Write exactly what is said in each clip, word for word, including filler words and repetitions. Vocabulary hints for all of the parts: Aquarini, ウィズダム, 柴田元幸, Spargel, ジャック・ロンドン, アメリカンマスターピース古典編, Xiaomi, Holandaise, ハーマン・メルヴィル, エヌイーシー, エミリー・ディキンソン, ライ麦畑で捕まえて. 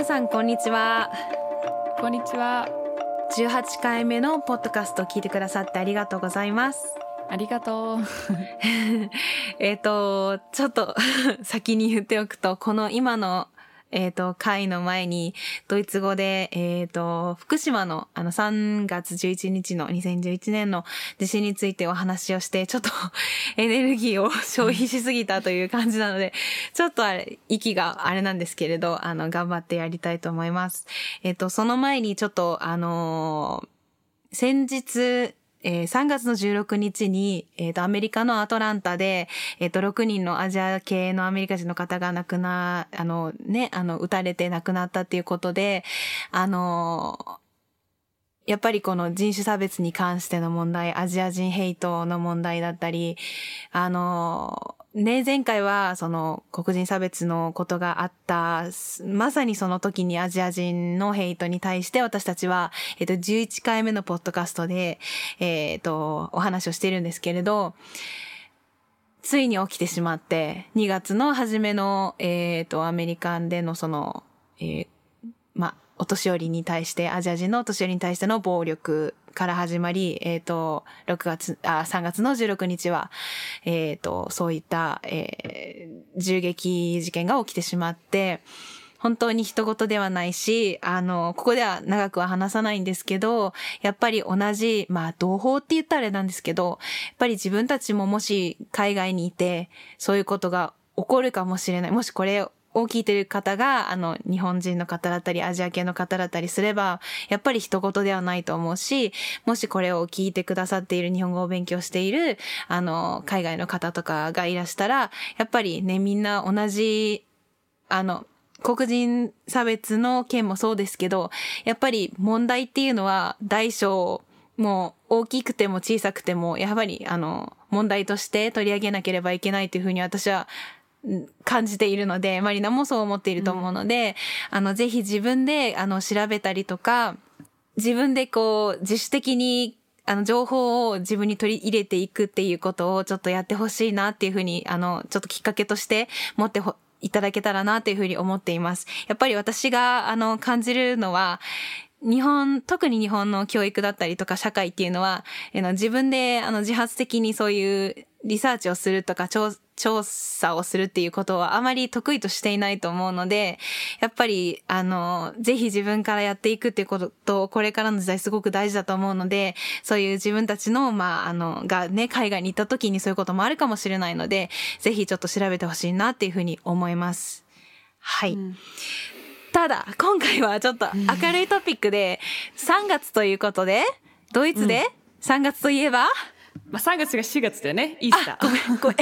皆さんこんにちは。こんにちは。じゅうはちかいめのポッドキャストを聞いてくださってありがとうございます。ありがとう。えっとちょっと先に言っておくと、この今のえっと回の前にドイツ語でえっと福島のあのさんがつじゅういちにちのにせんじゅういちねんの地震についてお話をして、ちょっとエネルギーを消費しすぎたという感じなので、ちょっとあれ息があれなんですけれど、あの頑張ってやりたいと思います。えっとその前にちょっとあのー、先日えー、さんがつのじゅうろくにちに、えっと、アメリカのアトランタで、えっと、ろくにんのアジア系のアメリカ人の方が亡くな、あの、ね、あの、撃たれて亡くなったっていうことで、あの、やっぱりこの人種差別に関しての問題、アジア人ヘイトの問題だったり、あの、ね、前回はその黒人差別のことがあった、まさにその時にアジア人のヘイトに対して私たちは、えっと、じゅういちかいめのポッドキャストで、えっと、お話をしているんですけれど、ついに起きてしまって、にがつの初めの、えっと、アメリカンでのその、えー、ま、お年寄りに対して、アジア人のお年寄りに対しての暴力から始まり、えっと、ろくがつ、あ、さんがつのじゅうろくにちは、えっと、そういった、えー、銃撃事件が起きてしまって、本当に人事ではないし、あの、ここでは長くは話さないんですけど、やっぱり同じ、まあ、同胞って言ったらあれなんですけど、やっぱり自分たちももし海外にいて、そういうことが起こるかもしれない。もしこれを聞いてる方が、あの、日本人の方だったり、アジア系の方だったりすれば、やっぱり人事ではないと思うし、もしこれを聞いてくださっている、日本語を勉強している、あの、海外の方とかがいらしたら、やっぱりね、みんな同じ、あの、黒人差別の件もそうですけど、やっぱり問題っていうのは、大小、もう大きくても小さくても、やはり、あの、問題として取り上げなければいけないというふうに私は、感じているので、マリナもそう思っていると思うので、うん、あの、ぜひ自分で、あの、調べたりとか、自分でこう、自主的に、あの、情報を自分に取り入れていくっていうことをちょっとやってほしいなっていうふうに、あの、ちょっときっかけとして持ってほ、いただけたらなというふうに思っています。やっぱり私が、あの、感じるのは、日本、特に日本の教育だったりとか社会っていうのは、あの、自分であの自発的にそういうリサーチをするとか調、調査をするっていうことはあまり得意としていないと思うので、やっぱり、あの、ぜひ自分からやっていくっていうことと、これからの時代すごく大事だと思うので、そういう自分たちの、まあ、あの、がね、海外に行った時にそういうこともあるかもしれないので、ぜひちょっと調べてほしいなっていうふうに思います。はい。うん、ただ、今回はちょっと明るいトピックで、さんがつということで、ドイツでさんがつといえば、うん、まあ、さんがつがしがつだよね、イースター。あ、ごめん、ごめん。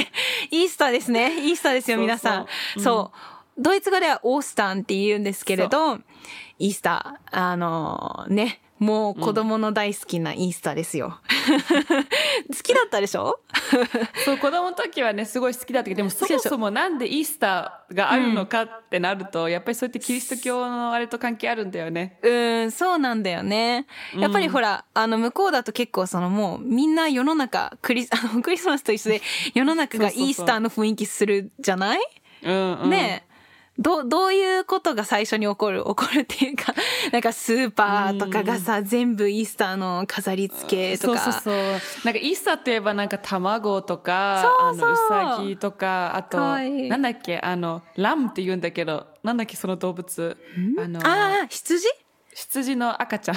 イースターですね。イースターですよ、そうそう皆さん、うん。そう。ドイツ語ではオースタンって言うんですけれど、イースター、あのー、ね、もう子供の大好きなイースターですよ。うん、好きだったでしょ？そう、子供の時はね、すごい好きだったけど、でもそもそもなんでイースターがあるのかってなると、うん、やっぱりそうやってキリスト教のあれと関係あるんだよね。うん、そうなんだよね。やっぱりほら、あの、向こうだと結構そのもうみんな世の中、クリス、あの、クリスマスと一緒で世の中がイースターの雰囲気するじゃない？うんうん。ねえ。ど、どういうことが最初に起こる、起こるっていうか、なんかスーパーとかがさ、全部イースターの飾り付けとか。そうそうそう。なんかイースターといえばなんか卵とか、そうそうあの、うさぎとか、あと、なんだっけ、あの、ラムって言うんだけど、なんだっけ、その動物。あの、あ、羊？羊の赤ちゃん。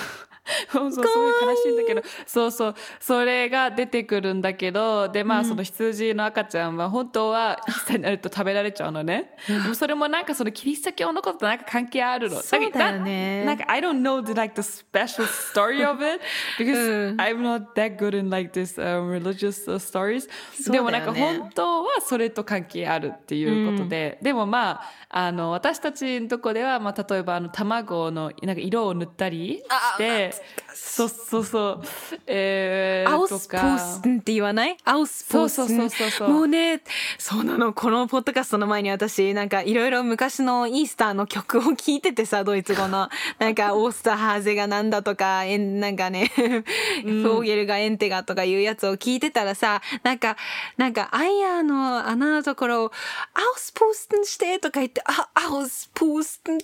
そうそう、すごい悲しいんだけど、そうそう、それが出てくるんだけど、で、まあ、その羊の赤ちゃんは本当はイースターになると食べられちゃうのね。でもそれもなんかそのキリスト教のこととなんか関係あるの。そうだよね。なんか、I don't know the, like, the special story of it, because、うん、I'm not that good in like this、um, religious stories. でもなんか本当はそれと関係あるっていうことで、うん、でもまあ、あの、私たちのとこでは、まあ、例えばあの、卵のなんか色を塗ったりして、そうそうそう。えー、アウスプースンって言わない？アウスプースン。そうそうそうそう。もうね、そうなの。このポッドキャストの前に私、なんかいろいろ昔のイースターの曲を聞いててさ、ドイツ語の。なんか、オースターハーゼがなんだとか、えん、なんかね、フォーゲルがエンテガとかいうやつを聞いてたらさ、なんか、なんか、アイヤーの穴のところを、アウスプースンしてとか言って、あ、アウスプースンってめっ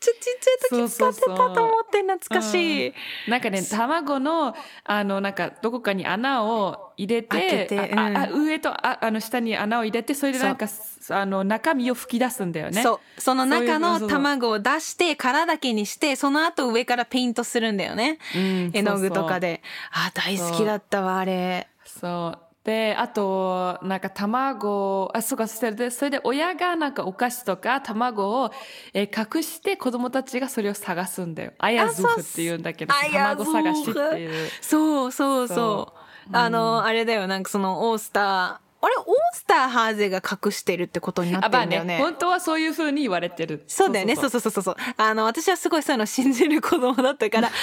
ちゃちっちゃい時使ってたと思って懐かしい。なんかね、卵のあのなんかどこかに穴を入れて、てうん、ああ上とああの下に穴を入れて、それでなんかあの中身を吹き出すんだよね。そう、その中の卵を出して殻だけにして、その後上からペイントするんだよね。うん、絵の具とかで、そうそう、あ大好きだったわあれ。そう。で、あと、なんか卵、あ、そうか、それで、それで親がなんかお菓子とか卵を、えー、隠して子供たちがそれを探すんだよ。アヤズフって言うんだけど、卵探しっていう。そうそうそう。うん、あの、あれだよ、なんかそのオースター、あれオースターハーゼが隠してるってことになってるんだよね。あ、まあね、本当はそういう風に言われてる。そうだよね。そうそうそうそうそう。あの私はすごいそういうの信じる子供だったから、あーオー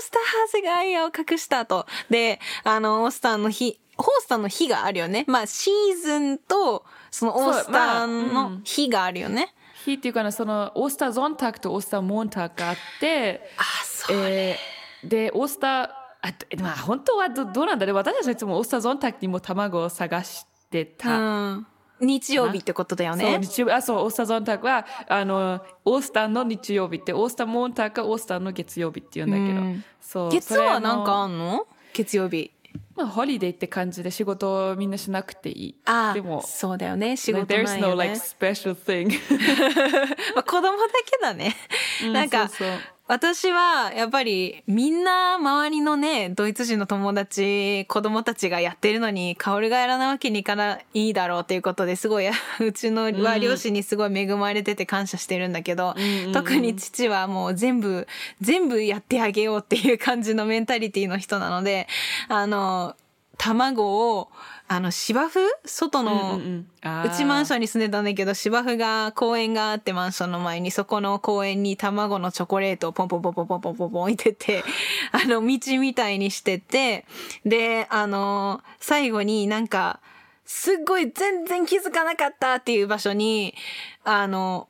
スターハーゼがアイアを隠したと。で、あのオースターの日、オースターの日があるよね。まあシーズンとそのオースターの日があるよね。日っていうかな、そのオースターゾンタクとオースターモンタクがあって、あ、それ、えー、でオースター、あ、まあ本当は ど, どうなんだね。私たちはいつもオースターゾンタクにも卵を探して出た、うん、日曜日ってことだよね。そう、日曜日、あ、そう、オースターゾンタクはあのオースターの日曜日って、オースターモンタクはオースターの月曜日って言うんだけど、うん、そう、月はなんかあんの？月曜日、まあ、ホリデーって感じで仕事をみんなしなくていい。あ、でもそうだよね、仕事ないよね、 there's no like special thing 、まあ、子供だけだねなんか、うん、そうそう、私はやっぱりみんな周りのね、ドイツ人の友達、子供たちがやってるのにカオルがやらないわけにいかないだろうということで、すごい、うちのは両親にすごい恵まれてて感謝してるんだけど、うん、特に父はもう全部、全部やってあげようっていう感じのメンタリティの人なので、あの、卵を、あの芝生、外の、うんうんうん、うちマンションに住んでたんだけど、芝生が公園があって、マンションの前に、そこの公園に卵のチョコレートをポンポンポンポンポンポンポンポン置いてて、あの道みたいにしてて、で、あの最後になんかすっごい全然気づかなかったっていう場所に、あの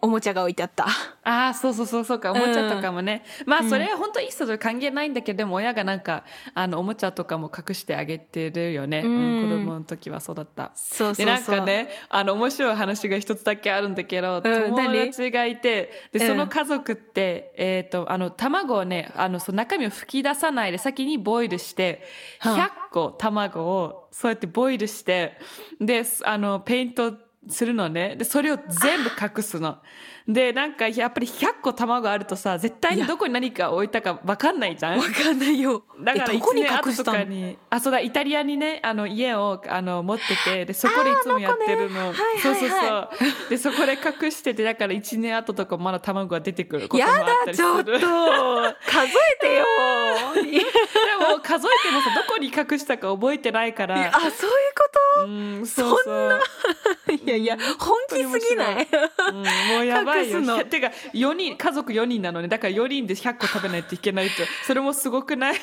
おもちゃが置いてあった。ああ、そうそうそうそうか、おもちゃとかもね。うん、まあそれは本当にいい人と関係ないんだけど、でも親がなんかあのおもちゃとかも隠してあげてるよね。うんうん、子供の時はそうだった。そうそうそう。で、なんかね、あの面白い話が一つだけあるんだけど、うん、友達がいて、でその家族って、うん、えっとあの卵をね、あのその中身を吹き出さないで先にボイルして、ひゃっこ卵をそうやってボイルして、であのペイントするのね。で、それを全部隠すの。で、なんか、やっぱりひゃっこ卵あるとさ、絶対にどこに何か置いたか分かんないじゃん。分かんないよ。だから、どこに隠したの？あ、そうだ、イタリアにね、あの、家を、あの、持ってて、で、そこでいつもやってるの。そうそうそう。で、そこで隠してて、だからいちねんごとかまだ卵が出てくることもあったりする。やだ、ちょっと。数えてよ。でも、数えてもさ、どこに隠したか覚えてないから。あ、そういうこと？うん、そうそう。そんな。いやいや、本気すぎない？うん、もうやばい。てかよにん、家族よにんなのね。だからよにんでひゃっこ食べないといけないと。それもすごくない？あれ、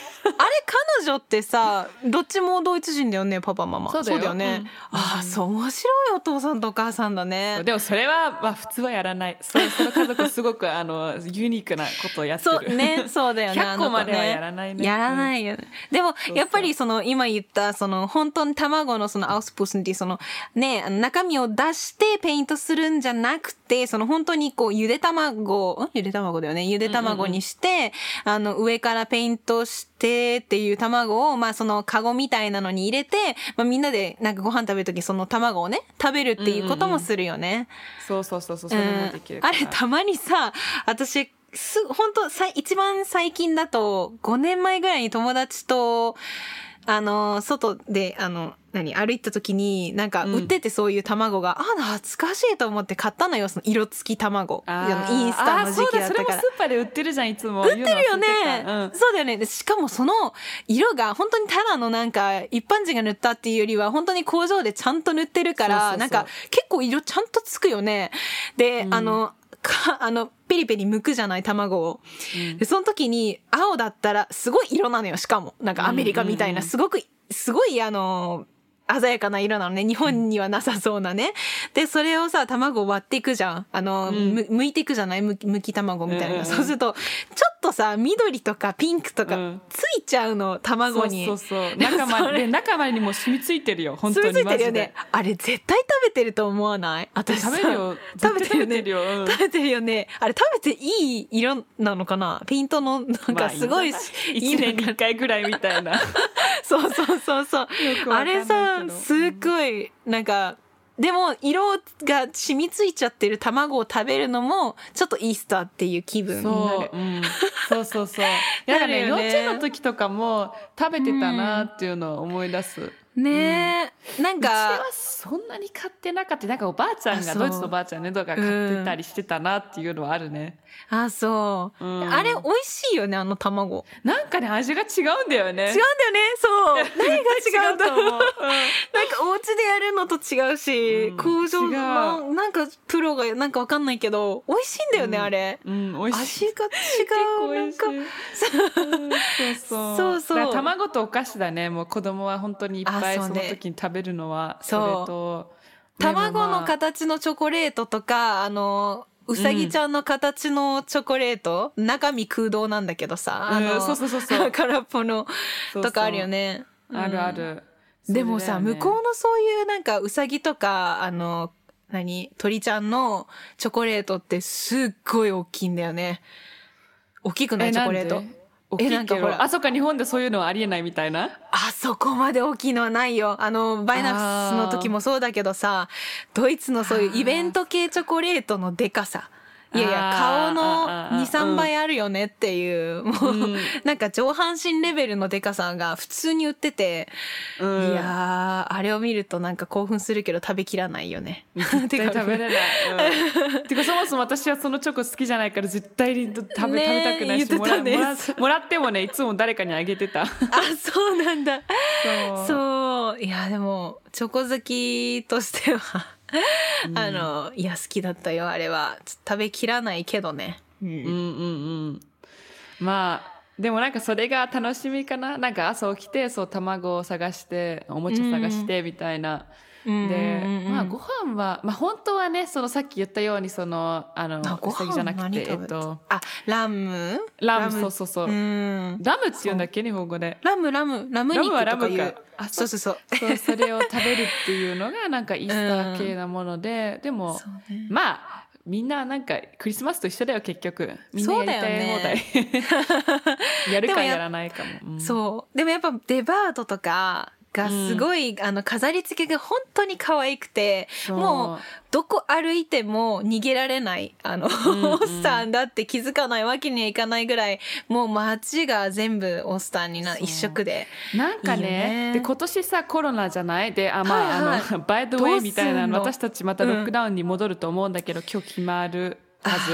彼女ってさ、どっちもドイツ人だよね、パパママ。そうだよ、そうだよね。うん、ああ、そう、面白いお父さんとお母さんだね。でもそれはまあ普通はやらない。その家族すごくあのユニークなことをやってる。そうね、そうだよね。ひゃっこまではやらないね。やらないよね。でもやっぱりその今言ったその本当に卵のそのアウスプースンっていうそのね、中身を出してペイントするんじゃなくて、その本当ににこうゆで卵、んゆで卵だよね。ゆで卵にして、うんうん、あの上からペイントしてっていう卵を、まあそのカゴみたいなのに入れて、まあみんなでなんかご飯食べるときその卵をね、食べるっていうこともするよね。うんうん、そうそうそうそう、うん、それもできるから。あれたまにさ、私、す、本当さ、一番最近だとごねんまえぐらいに友達と、あの、外で、あの、何、歩いた時に、なんか、売っててそういう卵が、うん、あ、懐かしいと思って買ったのよ、その色付き卵。あインスタの時期だったから。あ、そうだ、それもスーパーで売ってるじゃん、いつも。売ってるよね。うん、そうだよね。で、しかもその色が、本当にただのなんか、一般人が塗ったっていうよりは、本当に工場でちゃんと塗ってるから、そうそうそう、なんか、結構色ちゃんとつくよね。で、うん、あの、か、あの、ペリペリ剥くじゃない卵を、うん、でその時に青だったらすごい色なのよ。しかもなんかアメリカみたいなすごくすごいあの鮮やかな色なのね。日本にはなさそうなね。でそれをさ卵を割っていくじゃん、あの、うん、む剥いていくじゃない、む剥き卵みたいな、うん、そうするとちょっととさ緑とかピンクとかついちゃうの、うん、卵に。そうそうそう、中まで中までにも染みついてるよ本当に。染みついてるよね。あれ絶対食べてると思わない？私食べるよ。食べてるよ。食べてるよね。あれ食べていい色なのかな？ピントのなんかすごいいちねんにいっかいぐらいみたいな。そうそうそうそう。あれさすごいなんか。でも色が染みついちゃってる卵を食べるのもちょっとイースターっていう気分になる。そう、うん、そうそうそう。だからね、幼稚園の時とかも食べてたなっていうのを思い出す。うん、ねえ、うん、なんかうちはそんなに買ってなかった。なんかおばあちゃんがドイツのおばあちゃんねとか買ってたりしてたなっていうのはあるね。うん、あ、そう、うん。あれ美味しいよねあの卵。なんかね味が違うんだよね。違うんだよね。そう。何が違うんだろう。なんかお家でやるのと違うし、うん、工場のなんかプロがなんかわかんないけど美味しいんだよね、うん、あれ。うん、美味しい。味が違う。結構美味しい。そうそうそう。だから卵とお菓子だね。もう子供は本当にいっぱいその時に食べるのはそれとそう、ね、卵の形のチョコレートとかあの。うさぎちゃんの形のチョコレート、うん、中身空洞なんだけどさ、うん、あの、そうそうそうそう空っぽのとかあるよね。そうそう、うん、あるある。でもさ、ね、向こうのそういうなんかうさぎとかあの何鳥ちゃんのチョコレートってすっごい大きいんだよね。大きくないチョコレート。大きいけど、え、なんかほら、あそっか、日本でそういうのはありえないみたいな。あそこまで大きいのはないよ。あのバイナックスの時もそうだけどさ、ドイツのそういうイベント系チョコレートのでかさ、いやいや顔の に,さん 倍あるよねっていう、うん、もうなんか上半身レベルのでかさが普通に売ってて、うん、いやあれを見るとなんか興奮するけど食べきらないよね。絶対食べれない、うん、てかそもそも私はそのチョコ好きじゃないから絶対に食べ、 食べたくないし、もら、もら、もらってもねいつも誰かにあげてた。あ、そうなんだ。そう、そう、いやでもチョコ好きとしてはあの、いや好きだったよあれは。食べきらないけどね、うん、うんうんうん。まあでもなんかそれが楽しみかな。なんか朝起きてそう卵を探しておもちゃ探してみたいな、うん、で、うんうんうん、まあご飯はまあ本当はねそのさっき言ったようにそのあのうさぎじゃなくてえっとあラムラムそうそうそう、うん、ラムって言うんだっけ日本語で。ラムラムラム肉とか言う。あ、そうそうそう。そう、それを食べるっていうのがなんかイースター系なもので、うん、でも、ね、まあみんななんかクリスマスと一緒だよ結局。みんなやりたい放題。やるかやらないかも。うん、そう。でもやっぱデバートとかがすごい、うん、あの飾り付けが本当に可愛くて、もうどこ歩いても逃げられないあの、うんうん、オスターだって気づかないわけにはいかないぐらい、もう街が全部オスターにな一色でなんか ね, いいね。で今年さコロナじゃないで、あ、まあ、はいはい、あのバイドウェイみたいなの私たちまたロックダウンに戻ると思うんだけど、うん、今日決まるはず。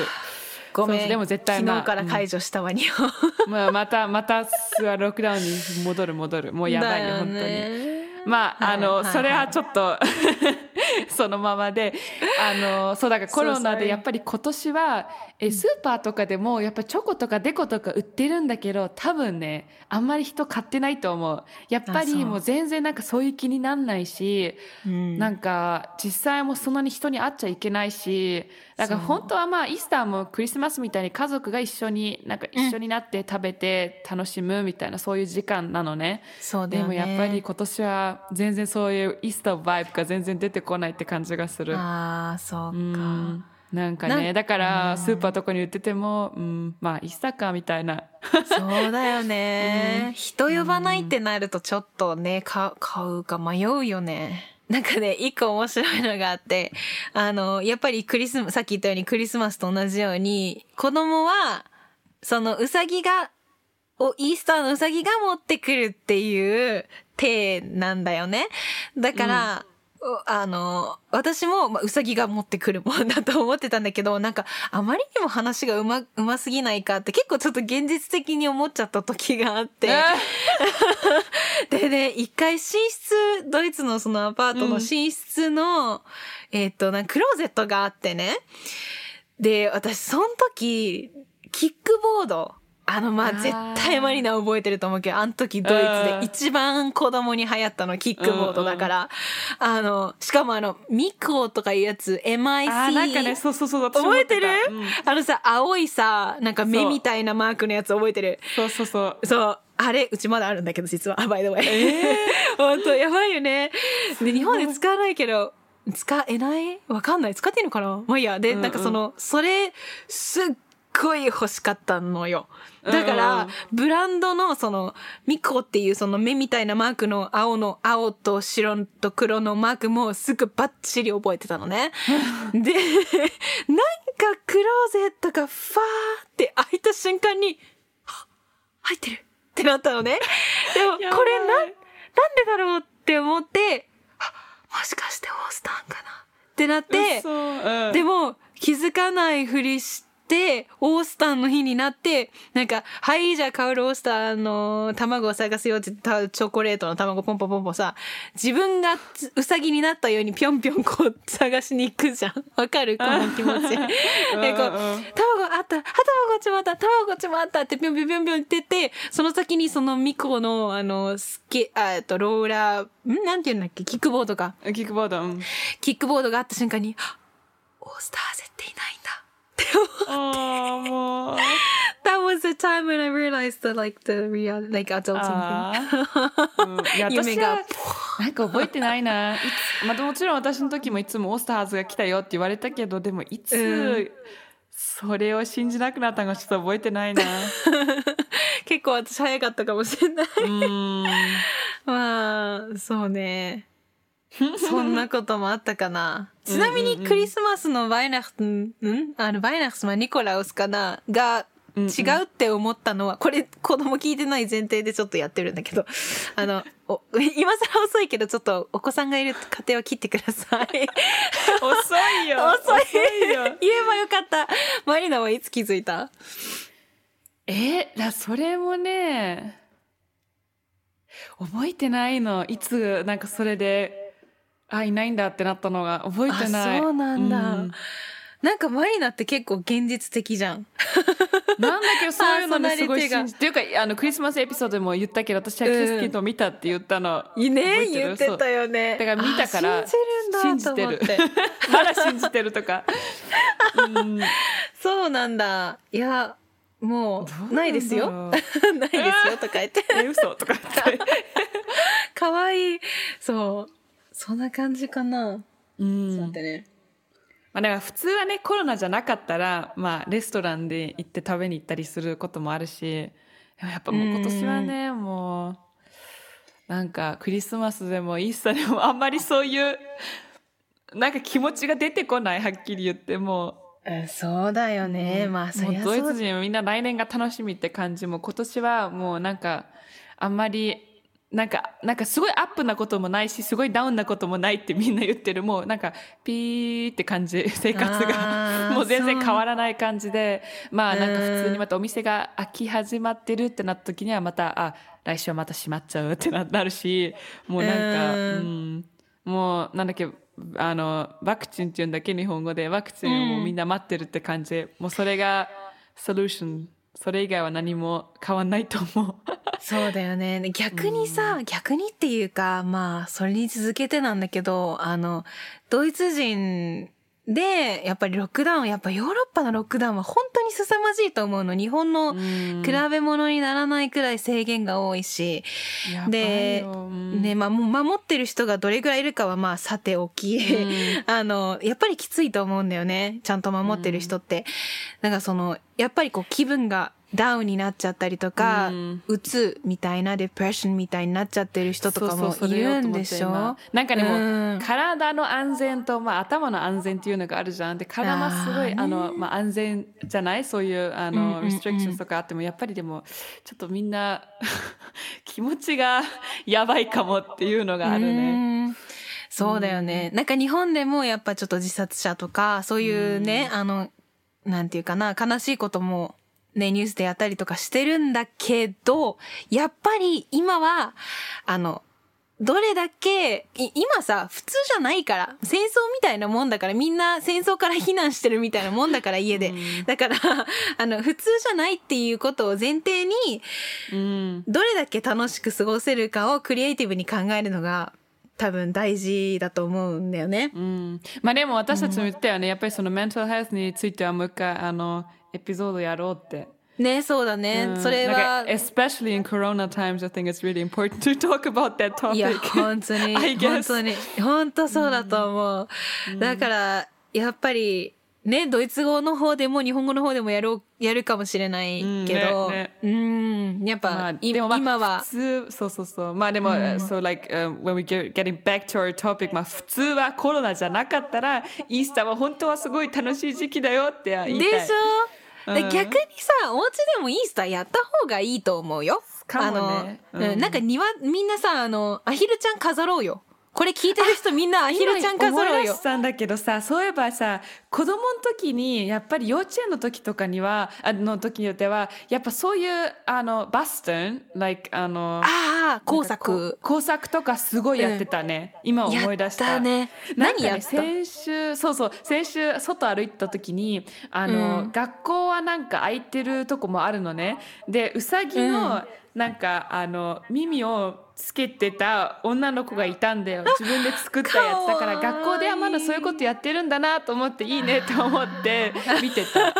ごめん、でも絶対、まあ、昨日から解除したわ日本、うん、まあまたまたロックダウンに戻る戻るもうやばいよ、ね、本当に。まあ、はい、あの、はい、それはちょっと、はい、そのままで、あの、そうだからコロナでやっぱり今年はえスーパーとかでもやっぱチョコとかデコとか売ってるんだけど、多分ねあんまり人買ってないと思う。やっぱりもう全然なんかそういう気になんないし、うん、なんか実際もそんなに人に会っちゃいけないし、だから本当はまあイースターもクリスマスみたいに家族が一緒になんか一緒になって食べて楽しむみたいな、うん、そういう時間なのね。そうだよね。でもやっぱり今年は全然そういうイースターバイブが全然出てこないって感じがする。ああ、そうか。うんなんかねなんだからスーパーとかに売ってても、うん、まあイースターかみたいな。そうだよね、うん、人呼ばないってなるとちょっとね買うか迷うよね。なんかね一個面白いのがあって、あのやっぱりクリスマスさっき言ったようにクリスマスと同じように子供はそのうさぎがをイースターのうさぎが持ってくるっていう体なんだよね。だから、うんあの私も、まあ、うさぎが持ってくるもんだと思ってたんだけど、なんかあまりにも話がうま、うますぎないかって結構ちょっと現実的に思っちゃった時があって、でね一回寝室ドイツのそのアパートの寝室の、うん、えー、っとなんかクローゼットがあってね、で私その時キックボードあのまあ絶対マリナ覚えてると思うけど、あの時ドイツで一番子供に流行ったのキックボードだから、うんうん、あのしかもあのミコとかいうやつ エムアイシー なんかね、そうそうそう覚えてる、うん、あのさ青いさなんか目みたいなマークのやつ覚えてる、そうそうそうそうあれうちまだあるんだけど実はバイドバイ、えー、本当やばいよね。で日本で使わないけど使えないわかんない使っていいのかな、まあいいやで、うんうん、なんかそのそれすっすごい欲しかったのよ。だからブランドのそのミコっていうその目みたいなマークの青の青と白と黒のマークもすぐバッチリ覚えてたのね。でなんかクローゼットがファーって開いた瞬間に入ってるってなったのね。でもこれ な, なんでだろうって思って、もしかしてオースタンかなってなって、うん、でも気づかないふりしてでオースターの日になってなんかはいじゃあカウルオースターの卵を探すよってチョコレートの卵ポンポンポンポンさ、自分がウサギになったようにぴょんぴょんこう探しに行くじゃん、わかるこの気持ちでこう卵あった、は卵ちまった卵ちまったってぴょんぴょんぴょんぴょんってってその先にそのミコのあのスケあとローラーんなんていうんだっけキックボードかキックボード、うん、キックボードがあった瞬間にオースター絶対いないんだoh, that was the time when I realized that like the real like adult something 夢がなんか覚えてないな。いつ、まあ、もちろん私の時もいつもオースターズが来たよって言われたけど、でもいつ、うん、それを信じなくなったのがちょっと覚えてないな。結構私早かったかもしれない。うーんまあそうねそんなこともあったかな。ちなみにクリスマスのバイナフトン、んあのバイナフトンはニコラウスかなが違うって思ったのは、うんうん、これ子供聞いてない前提でちょっとやってるんだけど、あのお今更遅いけどちょっとお子さんがいる家庭は切ってください。遅いよ遅い, 遅いよ言えばよかった。マリナはいつ気づいた？えだそれもね覚えてないの。いつなんかそれであいないんだってなったのが覚えてない。あそうなんだ、うん、なんかマリナって結構現実的じゃん。なんだけどそういうのねすごい信じていうかあのクリスマスエピソードでも言ったけど私はキリスキントを見たって言ったの、うん、いいね言ってたよね。だから見たから信じてるんだと思ってまだ信じてるとかうんそうなんだ。いやも う, うないですよないですよとか言って嘘とか言ってかわいい。そうそんな感じかな。うん。そうだってね。まあだから普通はねコロナじゃなかったらまあレストランで行って食べに行ったりすることもあるし、やっぱもう今年はね、うん、もうなんかクリスマスでもイースターでもあんまりそういうなんか気持ちが出てこないはっきり言ってもう、うん、そうだよね、うん、まあそりゃそう。ドイツ人みんな来年が楽しみって感じも今年はもうなんかあんまり。なんか、なんかすごいアップなこともないしすごいダウンなこともないってみんな言ってる。もうなんかピーって感じ生活がもう全然変わらない感じで、まあなんか普通にまたお店が開き始まってるってなった時にはまたあ来週はまた閉まっちゃうってなるし、もうなんかうんもうなんだっけあのワクチンっていうんだっけ日本語でワクチンをもうみんな待ってるって感じ。もうそれがソリューション、それ以外は何も変わんないと思う。そうだよね。逆にさ、うん、逆にっていうかまあそれに続けてなんだけど、あのドイツ人でやっぱりロックダウン、やっぱヨーロッパのロックダウンは本当に凄まじいと思うの。日本の比べ物にならないくらい制限が多いし、うん、で、うん、ねまあもう守ってる人がどれぐらいいるかはまあさておき、うん、あのやっぱりきついと思うんだよね。ちゃんと守ってる人って、うん、なんかそのやっぱりこう気分がダウンになっちゃったりとか、うん、うつみたいなデプレッションみたいになっちゃってる人とかもいるんでしょ。なんかね、うん、もう体の安全と、まあ、頭の安全っていうのがあるじゃん。で体はすごいああの、まあ、安全じゃないそういうあの、うんうんうん、リストリクションとかあってもやっぱりでもちょっとみんな気持ちがやばいかもっていうのがあるね。うんそうだよね、うん、なんか日本でもやっぱちょっと自殺者とかそういうね、うん、あのなんていうかな悲しいこともね、ニュースでやったりとかしてるんだけど、やっぱり今はあのどれだけ今さ普通じゃないから、戦争みたいなもんだから、みんな戦争から避難してるみたいなもんだから家で、うん、だからあの普通じゃないっていうことを前提に、うん、どれだけ楽しく過ごせるかをクリエイティブに考えるのが多分大事だと思うんだよね、うん、まあでも私たちも言ったよね、うん、やっぱりそのメンタルヘルスについてはもう一回あのエピソードやろうってね、そうだね、うん、それは especially in corona times I think it's really important to talk about that topic。 いや本当に本当に本当そうだと思う、うん、だからやっぱりね、ドイツ語の方でも日本語の方でもやろう、やるかもしれないけど、うん、ねね、うん、やっぱ、まあ、今は、まあ、普通、そうそうそう、まあでも、うん、so like、uh, when we get getting back to our topic、まあ普通はコロナじゃなかったらイースターは本当はすごい楽しい時期だよって言いたい。でしょ。逆にさ、お家でもイースターやった方がいいと思うよ。かもね。あの、うん、なんか庭、みんなさ、あのアヒルちゃん飾ろうよ。これ聞いてる人みんなアヒルちゃん飾ろうよ。今思い出したんだけどさ、そういえばさ、子供の時にやっぱり幼稚園の時とかにはあの時によってはやっぱそういうあのバストン、like あのあ工作工作とかすごいやってたね。うん、今思い出した。やったね。何やった？先週そうそう先週外歩いた時にあの、うん、学校はなんか空いてるとこもあるのね。でウサギの、うん、なんかあの耳をつけてた女の子がいたんだよ。自分で作ったやつだから学校ではまだそういうことやってるんだなと思っていいねと思って見てた。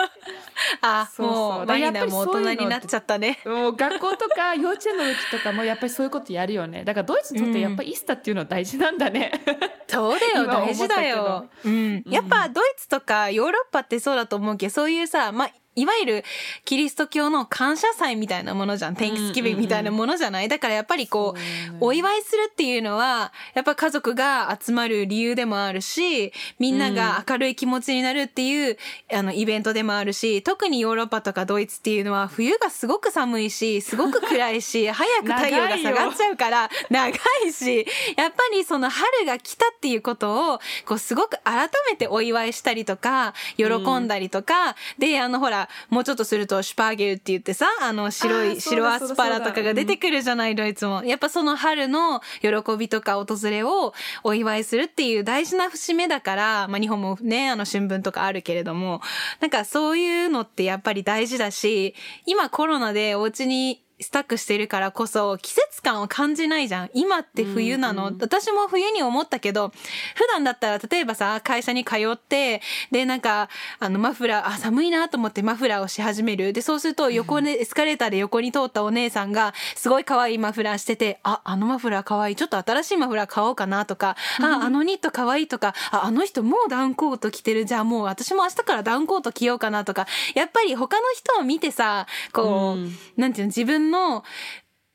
あ、そうそう、もうマリナも大人になっちゃったね。もう学校とか幼稚園の時とかもやっぱりそういうことやるよね。だからドイツにとってやっぱりイースターっていうのは大事なんだね。うん、そうだよ、大事だよ、うん。やっぱドイツとかヨーロッパってそうだと思うけど、そういうさ、まあいわゆるキリスト教の感謝祭みたいなものじゃん。Thanksgivingみたいなものじゃない、うんうんうん、だからやっぱりこう、お祝いするっていうのは、やっぱ家族が集まる理由でもあるし、みんなが明るい気持ちになるっていう、あの、イベントでもあるし、特にヨーロッパとかドイツっていうのは、冬がすごく寒いし、すごく暗いし、早く太陽が下がっちゃうから、長いし、やっぱりその春が来たっていうことを、こう、すごく改めてお祝いしたりとか、喜んだりとか、うん、で、あの、ほら、もうちょっとするとシュパーゲルって言ってさ、あの白い白アスパラとかが出てくるじゃない、ドイツも。やっぱその春の喜びとか訪れをお祝いするっていう大事な節目だから、まあ日本もね、あの春分とかあるけれども、なんかそういうのってやっぱり大事だし、今コロナでお家にスタックしてるからこそ季節感を感じないじゃん。今って冬なの、うんうん、私も冬に思ったけど、普段だったら例えばさ、会社に通ってで、なんかあのマフラー、あ寒いなと思ってマフラーをし始める。でそうすると横で、ね、エスカレーターで横に通ったお姉さんがすごい可愛いマフラーしてて、ああのマフラー可愛い、ちょっと新しいマフラー買おうかなとか、うん、ああのニット可愛いとか、ああの人もうダウンコート着てる、じゃあもう私も明日からダウンコート着ようかなとか、やっぱり他の人を見てさ、こう、うん、なんていうの、自分の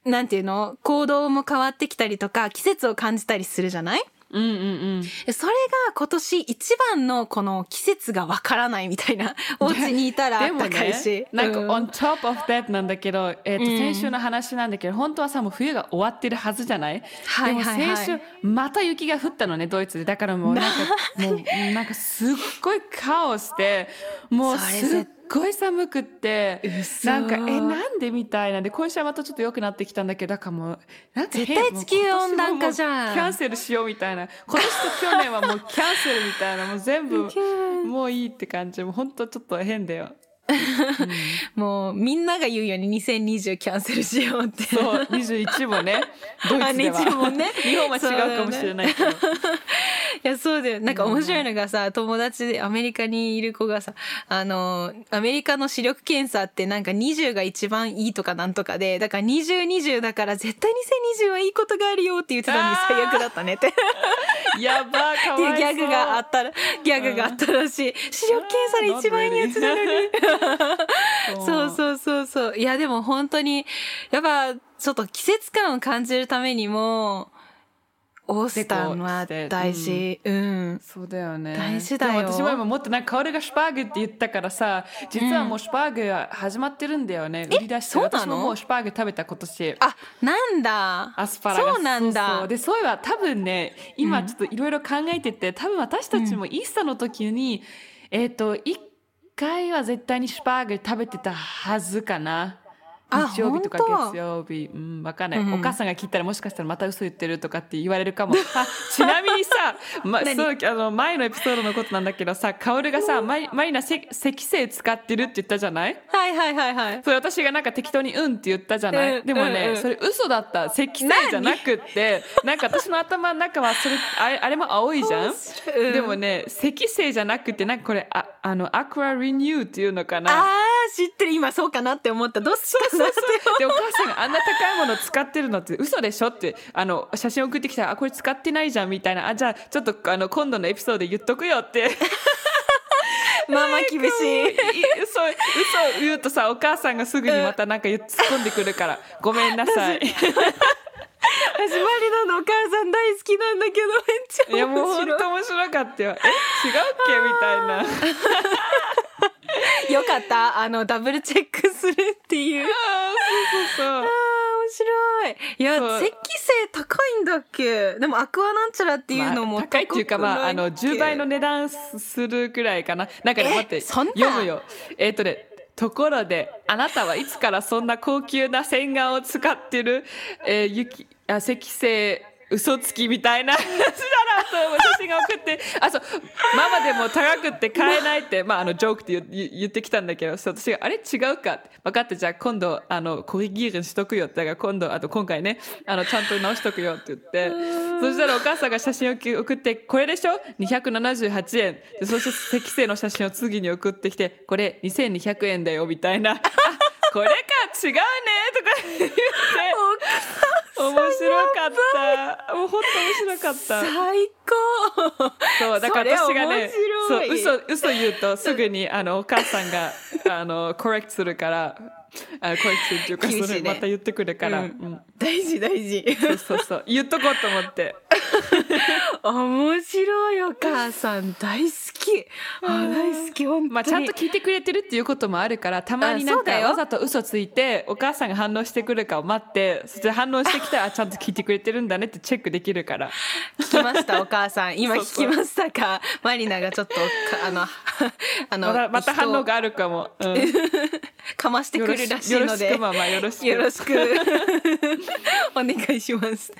なんていうの、行動も変わってきたりとか、季節を感じたりするじゃない？うんうんうん、それが今年一番のこの季節がわからないみたいな、お家にいたらあったかいし、ね、なんか on top of that なんだけど、えーとうん、先週の話なんだけど、本当はさもう冬が終わってるはずじゃない、はいはいはい、でも先週また雪が降ったのね、ドイツで。だからもうなんかもうなんかすっごいカオスで、もうすっすごい寒くって、なんかえなんでみたいな。で今週はまたちょっと良くなってきたんだけど、だからもうなんか絶対地球温暖化じゃん、キャンセルしようみたいな。今年と去年はもうキャンセルみたいな、もう全部もういいって感じ。もう本当ちょっと変だよ。うん、もうみんなが言うようににせんにじゅうキャンセルしようって。そうにじゅういちもね、ドイツではも、ね、日本は違うかもしれないけど、ね、いやそうだよ。なんか面白いのがさ、うん、友達でアメリカにいる子がさ、あのアメリカの視力検査ってなんかにじゅうが一番いいとかなんとかで、だからにじゅう、にじゅうだから絶対にせんにじゅうはいいことがあるよって言ってたのに最悪だったねってやばー、かわいそうギャグがあったら、ギャグがあったらしい、うん、視力検査で一番いいやつなのにそうそうそうそう。いやでも本当にやっぱちょっと季節感を感じるためにもオースターは大事、うん、うん、そうだよね、大事だよ。でも私も今もっとなんか、薫がシュパーグって言ったからさ、実はもうシュパーグは始まってるんだよね、うん、売り出して。私ももうシュパーグ食べた今年。あ、なんだ、アスパラガス。そうなんだ。そうそう。でそういえば多分ね、今ちょっといろいろ考えてて、多分私たちもイースターの時に、うん、えっといっかいは絶対にシュパーグ食べてたはずかな。日曜日とか月曜日、うん、分かんない、うん、お母さんが聞いたらもしかしたらまた嘘言ってるとかって言われるかもちなみにさ、ま、そうあの前のエピソードのことなんだけどさ、カオルがさ、うん、マリナせ脊精使ってるって言ったじゃない、はいはいはいはい、それ私がなんか適当にうんって言ったじゃない、うん、でもね、うんうん、それ嘘だった。脊精じゃなくってなんか私の頭の中はそれ あ, あれも青いじゃん、うん、でもね脊精じゃなくてなんかこれ あ, あのアクアリニューっていうのかな、あー知ってる、今そうかなって思った、どうしようでお母さんがあんな高いもの使ってるのって嘘でしょってあの写真送ってきたら、あこれ使ってないじゃんみたいな、あじゃあちょっとあの今度のエピソードで言っとくよってママ厳しいそう嘘を言うとさお母さんがすぐにまたなんか突っ込んでくるからごめんなさい私マリナのお母さん大好きなんだけどめっちゃ面白い、いやもう本当面白かったよ、え違うっけみたいなよかったあのダブルチェックするっていう、あそうそうそう、あ面白い、いや石精高いんだっけ、でもアクアなんちゃらっていうのも、まあ、高いっていうか、まあ、あのじゅうばいの値段するくらいかな、なんかね待って読むよ、えっとねところであなたはいつからそんな高級な洗顔を使ってる、えー、ゆきあ石精嘘つきみたいな話だなと写真が送ってあそうママでも高くって買えないって、まあ、あのジョークって 言, 言ってきたんだけど、私があれ違うかって分かって、じゃあ今度あのコリギールしとくよって、だから今度あと今回ねあのちゃんと直しとくよって言って、そしたらお母さんが写真を送ってこれでしょにひゃくななじゅうはちえんで、そして石精の写真を次に送ってきてこれにせんにひゃくえんだよみたいなこれか違うねとか言って面白かった。もうほんと面白かった。最高。そうだから私がね、そう嘘嘘言うとすぐにあのお母さんがあのコレクトするから、あのコレクトするっていうか、ね、それまた言ってくるから、うんうん、大事大事。そうそうそう言っとこうと思って。面白いお母さん大好き。あ大好き本当に、まあ、ちゃんと聞いてくれてるっていうこともあるから、たまになんかわざと嘘ついてお母さんが反応してくるかを待って、そして反応してきたらあちゃんと聞いてくれてるんだねってチェックできるから。聞きましたお母さん、今聞きましたか。そうそうマリナがちょっとあのあのまた、また反応があるかも、うん、かましてくるらしいのでよろしくママよろしくよろしくお願いします、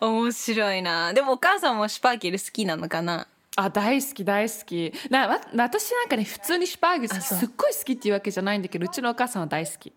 うん、面白いな。でもお母さんもシュパーゲル好きなのかな。あ大好き大好きな、わ私なんかね普通にシュパーゲルすっごい好きっていうわけじゃないんだけど、うちのお母さんは大好き。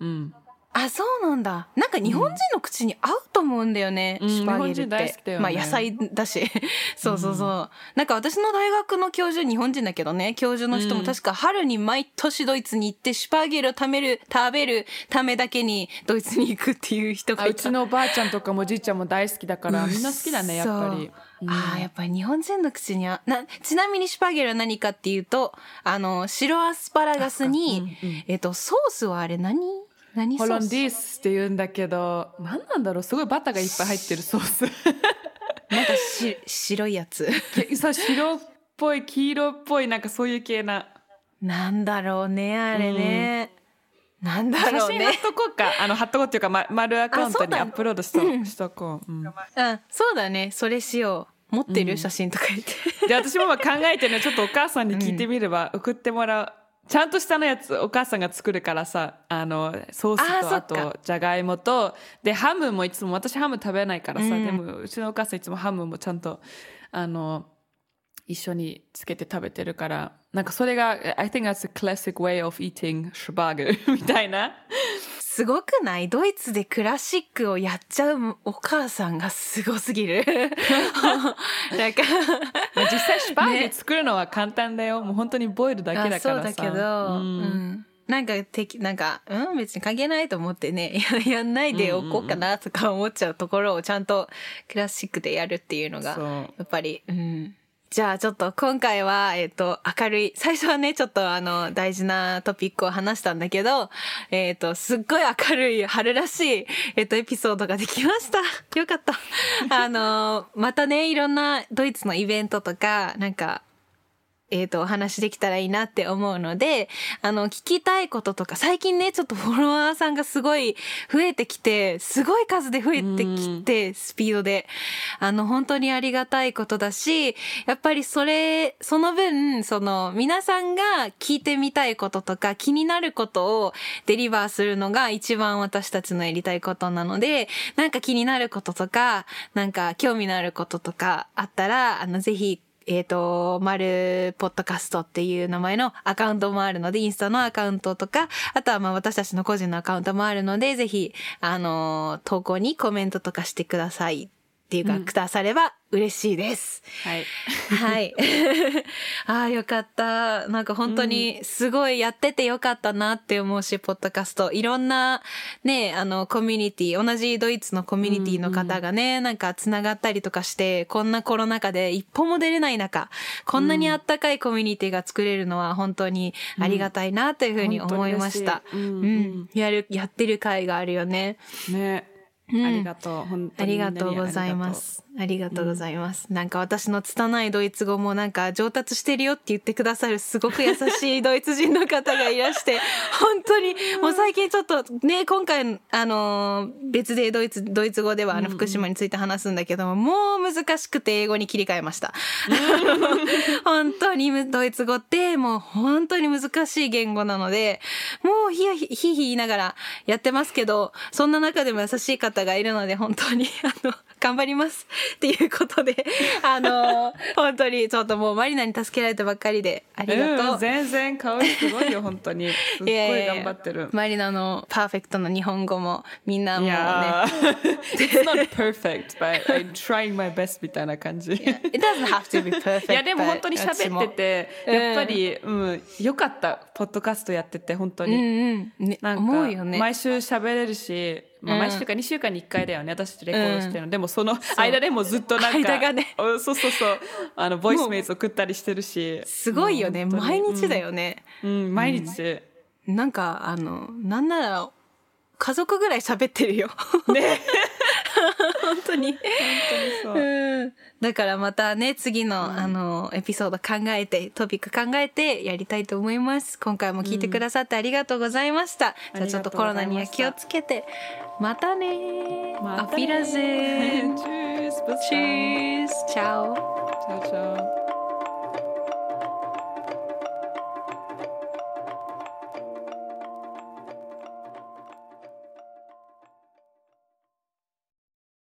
うんあそうなんだ。なんか日本人の口に合うと思うんだよね、うん、シュパーゲルって、うん、日本人大好きだよね。まあ野菜だしそうそうそう、うん、なんか私の大学の教授日本人だけどね、教授の人も確か春に毎年ドイツに行ってシュパーゲルを食べる食べるためだけにドイツに行くっていう人がいた。うちのおばあちゃんとかもじいちゃんも大好きだからみんな好きだねやっぱり。うん、ああやっぱり日本人の口にはな。ちなみにシュパゲルは何かっていうと、あの白アスパラガスに、うんうん、えっとソースはあれ何何ソース？ホロンディースって言うんだけど、何なんだろう、すごいバターがいっぱい入ってるソース。なんかし白いやつ。そう白っぽい黄色っぽいなんかそういう系な。なんだろうねあれね。うんなんだろうね、写真貼っとこうかあの貼っとこうっていうか、ま、丸アカウントにアップロード し, と、うん、しとこう、うんうん、そうだねそれしよう。持ってる、うん、写真とか言ってで私も考えてね、ちょっとお母さんに聞いてみれば、うん、送ってもらう。ちゃんとしたのやつお母さんが作るからさ、あのソースとあとじゃがいもとでハムもいつも、私ハム食べないからさ、うん、でもうちのお母さんいつもハムもちゃんとあの一緒につけて食べてるから、なんかそれが I think that's a classic way of eating Spargel みたいな。すごくない？ドイツでクラシックをやっちゃうお母さんがすごすぎるなんか実際シュパーゲル作るのは簡単だよ、ね、もう本当にボイルだけだからさ。そうだけど、うんうん、なんかてきなんか、うん、別に関係ないと思ってね や, やんないでおこうかなとか思っちゃうところをちゃんとクラシックでやるっていうのがやっぱり、うんじゃあちょっと今回は、えっと、明るい、最初はね、ちょっとあの、大事なトピックを話したんだけど、えっと、すっごい明るい春らしい、えっと、エピソードができました。よかった。あの、またね、いろんなドイツのイベントとか、なんか、えーと、お話できたらいいなって思うので、あの、聞きたいこととか、最近ね、ちょっとフォロワーさんがすごい増えてきて、すごい数で増えてきて、スピードで。あの、本当にありがたいことだし、やっぱりそれ、その分、その、皆さんが聞いてみたいこととか、気になることをデリバーするのが一番私たちのやりたいことなので、なんか気になることとか、なんか興味のあることとかあったら、あの、ぜひ、えっと、まるポッドカストっていう名前のアカウントもあるので、インスタのアカウントとか、あとはまあ私たちの個人のアカウントもあるので、ぜひ、あの、投稿にコメントとかしてくださいっていうか、うん、くだされば嬉しいです。はい。はい。ああ、よかった。なんか本当にすごいやっててよかったなって思うし、うん、ポッドキャスト。いろんなね、あの、コミュニティ、同じドイツのコミュニティの方がね、うん、なんかつながったりとかして、こんなコロナ禍で一歩も出れない中、こんなにあったかいコミュニティが作れるのは本当にありがたいなというふうに思いました。うん。うんうん、やる、やってる回があるよね。ね。うん、ありがとう。本当にみんなにありがとう。ありがとうございます。ありがとうございます。うん、なんか私の拙いドイツ語もなんか上達してるよって言ってくださるすごく優しいドイツ人の方がいらして、本当にもう最近ちょっとね、今回あの別でドイツ、ドイツ語ではあの福島について話すんだけども、うん、もう難しくて英語に切り替えました。本当にドイツ語ってもう本当に難しい言語なので、もうひやひひ言いながらやってますけど、そんな中でも優しい方がいるので本当にあの頑張りますっていうことであの本当にちょっともうマリナに助けられたばっかりでありがとう、うん、全然香りすごいよ本当にすっごい頑張ってる。いやいやマリナのパーフェクトの日本語もみんなもうね It's not perfect but I'm trying my best みたいな感じ、yeah. It doesn't have to be perfect いやでも本当に喋っててやっぱり、うん、よかったポッドキャストやってて本当に、うんうんね、なんか思うよね毎週喋れるしまあ、毎週かにしゅうかんにいっかいだよね、うん、私たちレコードしてるのでもその間でもずっとなんか間が、ね、そうそうそうあのボイスメイズ送ったりしてるしすごいよね毎日だよね、うんうん、毎日、うん、なんかあのなんなら家族ぐらい喋ってるよね本当に本当にそう、うん、だからまたね次の、うん、あのエピソード考えてトピック考えてやりたいと思います今回も聞いてくださってありがとうございました、うん、じゃあちょっとコロナには気をつけてまたねアフィラゼチュースチャオチャオチャオ